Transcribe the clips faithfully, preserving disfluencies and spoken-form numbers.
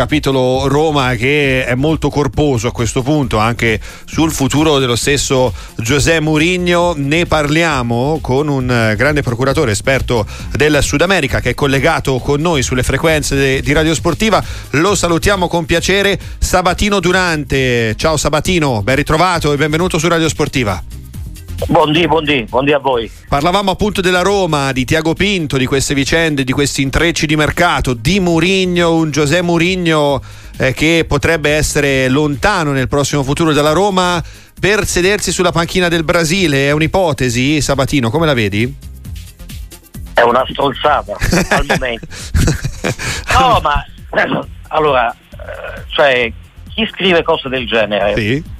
capitolo Roma che è molto corposo a questo punto, anche sul futuro dello stesso José Mourinho. Ne parliamo con un grande procuratore esperto del Sudamerica che è collegato con noi sulle frequenze di Radio Sportiva. Lo salutiamo con piacere, Sabatino Durante. Ciao Sabatino, ben ritrovato e benvenuto su Radio Sportiva. Buondì, buondì, buondì a voi. Parlavamo appunto della Roma, di Thiago Pinto, di queste vicende, di questi intrecci di mercato, di Mourinho, un José Mourinho eh, che potrebbe essere lontano nel prossimo futuro dalla Roma per sedersi sulla panchina del Brasile. È un'ipotesi, Sabatino, come la vedi? È una stronzata al momento. No, ma allora, cioè, chi scrive cose del genere? Sì.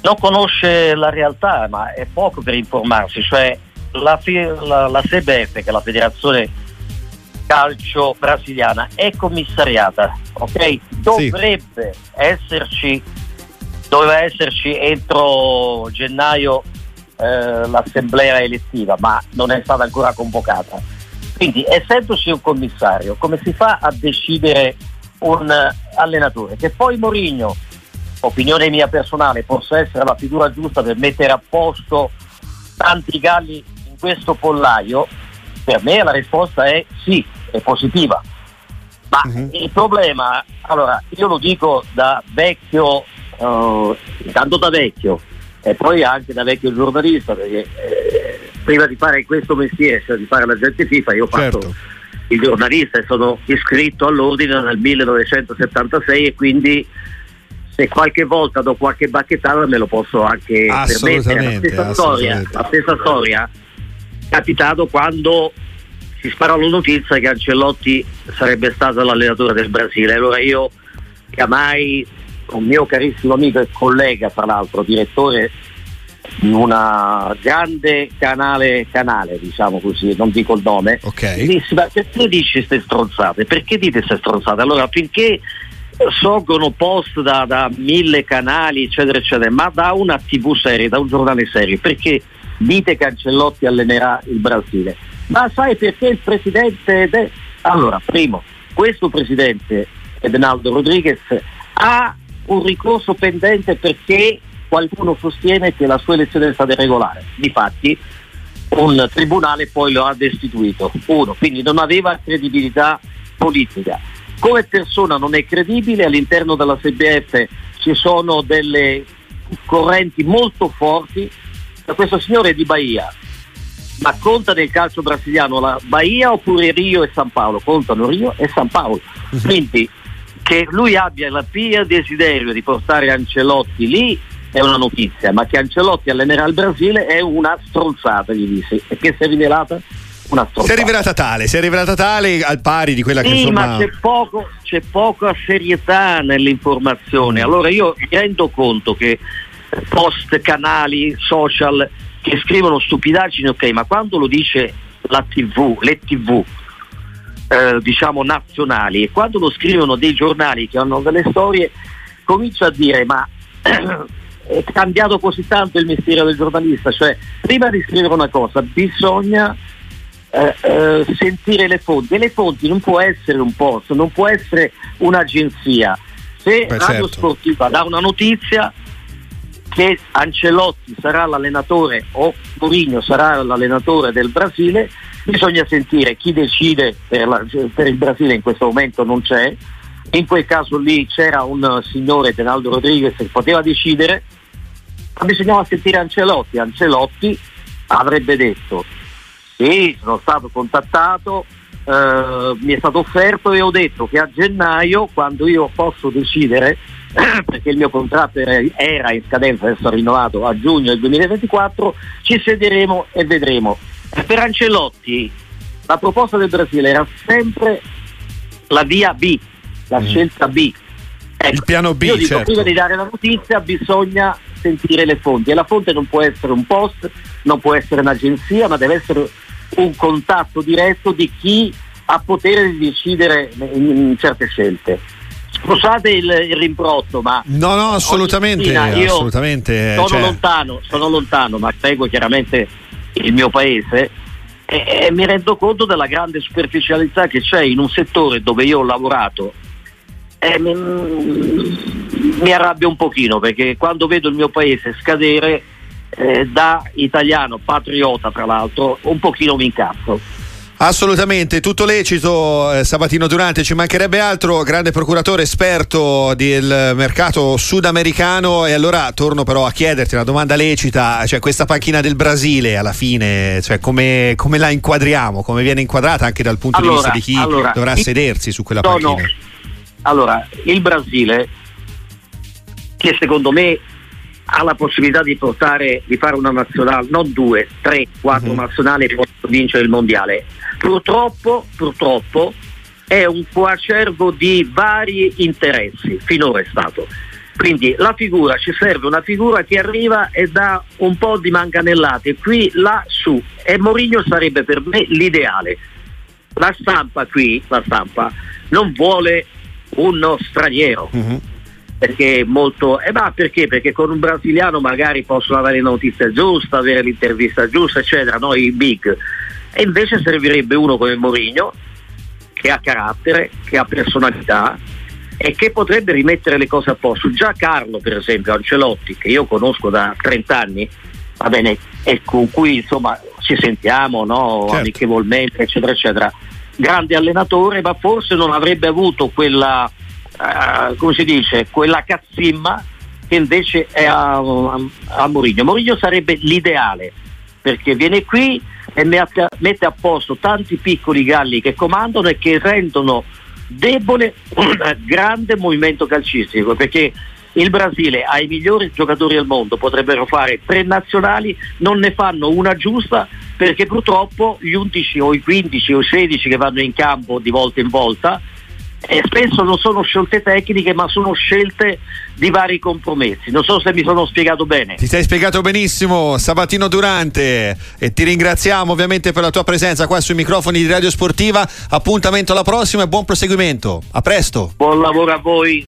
Non conosce la realtà, ma è poco per informarsi. Cioè la, la, la C B F, che è la Federazione Calcio Brasiliana, è commissariata, ok? Dovrebbe sì. esserci, doveva esserci entro gennaio eh, l'assemblea elettiva, ma non è stata ancora convocata. Quindi, essendoci un commissario, come si fa a decidere un allenatore? Che poi Mourinho, opinione mia personale, possa essere la figura giusta per mettere a posto tanti galli in questo pollaio, per me la risposta è sì, è positiva. Ma uh-huh. il problema, allora, io lo dico da vecchio, uh, tanto da vecchio e poi anche da vecchio giornalista, perché eh, prima di fare questo mestiere, cioè di fare l'agente FIFA, io ho certo. fatto il giornalista e sono iscritto all'Ordine nel millenovecentosettantasei, e quindi e qualche volta do qualche bacchettata me lo posso anche permettere. La stessa storia, la stessa storia è capitato quando si sparò la notizia che Ancelotti sarebbe stato l'allenatore del Brasile. Allora io chiamai un mio carissimo amico e collega, tra l'altro direttore di una grande canale, canale diciamo così, non dico il nome, okay. Dissi: ma perché dici ste stronzate? Perché dite ste stronzate? Allora, finché sorgono post da, da mille canali eccetera eccetera, ma da una tv serie, da un giornale serio, perché dite che Ancelotti allenerà il Brasile? Ma sai perché il presidente de... allora, primo, questo presidente Ednaldo Rodrigues ha un ricorso pendente perché qualcuno sostiene che la sua elezione è stata irregolare. Difatti un tribunale poi lo ha destituito, uno, quindi non aveva credibilità politica. Come persona non è credibile. All'interno della C B F ci sono delle correnti molto forti. Questo signore è di Bahia, ma conta nel calcio brasiliano la Bahia oppure Rio e San Paolo? Contano Rio e San Paolo. Quindi che lui abbia la pia desiderio di portare Ancelotti lì è una notizia, ma che Ancelotti allenerà il Brasile è una stronzata, gli disse. E che si è rivelata? Si è rivelata tale, si è rivelata tale al pari di quella sì, che insomma... ma c'è poco, c'è poca serietà nell'informazione. Allora io mi rendo conto che post canali social che scrivono stupidaggini, ok, ma quando lo dice la tivù, le tivù eh, diciamo nazionali, e quando lo scrivono dei giornali che hanno delle storie, comincio a dire: ma è cambiato così tanto il mestiere del giornalista? Cioè, prima di scrivere una cosa bisogna Eh, eh, sentire le fonti, e le fonti non può essere un post, non può essere un'agenzia. Se Beh, Radio certo. Sportiva dà una notizia che Ancelotti sarà l'allenatore o Mourinho sarà l'allenatore del Brasile, bisogna sentire chi decide per, la, per il Brasile. In questo momento non c'è, in quel caso lì c'era un signore, Ednaldo Rodrigues, che poteva decidere, ma bisognava sentire Ancelotti. Ancelotti avrebbe detto: sì, sono stato contattato, eh, mi è stato offerto e ho detto che a gennaio, quando io posso decidere, perché il mio contratto era in scadenza, adesso rinnovato a giugno del duemilaventiquattro, ci sederemo e vedremo. Per Ancelotti la proposta del Brasile era sempre la via B, la mm. scelta B. Ecco, il piano B, io dico, certo. prima di dare la notizia bisogna sentire le fonti, e la fonte non può essere un post, non può essere un'agenzia, ma deve essere un contatto diretto di chi ha potere di decidere in certe scelte. Scusate il, il rimprotto, ma no no assolutamente, io assolutamente sono cioè... lontano, sono lontano, ma seguo chiaramente il mio paese e, e mi rendo conto della grande superficialità che c'è in un settore dove io ho lavorato eh, mi, mi arrabbia un pochino, perché quando vedo il mio paese scadere, eh, da italiano patriota tra l'altro, un pochino mi incazzo. Assolutamente, tutto lecito, eh, Sabatino Durante, ci mancherebbe altro, grande procuratore, esperto del mercato sudamericano. E allora torno però a chiederti una domanda lecita, cioè questa panchina del Brasile alla fine, cioè come, come la inquadriamo, come viene inquadrata anche dal punto allora, di vista di chi allora, dovrà il... sedersi su quella panchina? No, no. Allora, il Brasile, che secondo me ha la possibilità di portare, di fare una nazionale, non due, tre, quattro mm-hmm. nazionali, e vincere il mondiale. Purtroppo, purtroppo è un coacervo di vari interessi, finora è stato. Quindi la figura, ci serve una figura che arriva e dà un po' di manganellate qui, là, su. E Mourinho sarebbe per me l'ideale. La stampa qui, la stampa, non vuole uno straniero. Mm-hmm. Perché molto, eh, ma perché? Perché con un brasiliano magari possono avere la notizia giusta, avere l'intervista giusta, eccetera, no? I big. E invece servirebbe uno come Mourinho, che ha carattere, che ha personalità e che potrebbe rimettere le cose a posto. Già Carlo, per esempio, Ancelotti, che io conosco da trenta anni, va bene, e con cui insomma ci sentiamo, no? Certo. Amichevolmente, eccetera, eccetera. Grande allenatore, ma forse non avrebbe avuto quella. Uh, come si dice, quella cazzimma che invece è a, a, a Mourinho. Mourinho sarebbe l'ideale, perché viene qui e mette a posto tanti piccoli galli che comandano e che rendono debole un grande movimento calcistico, perché il Brasile ha i migliori giocatori al mondo, potrebbero fare tre nazionali, non ne fanno una giusta, perché purtroppo gli undici o i quindici o i sedici che vanno in campo di volta in volta, e spesso non sono scelte tecniche, ma sono scelte di vari compromessi. Non so se mi sono spiegato bene. Ti sei spiegato benissimo, Sabatino Durante, e ti ringraziamo ovviamente per la tua presenza qua sui microfoni di Radio Sportiva. Appuntamento alla prossima e buon proseguimento. A presto. Buon lavoro a voi.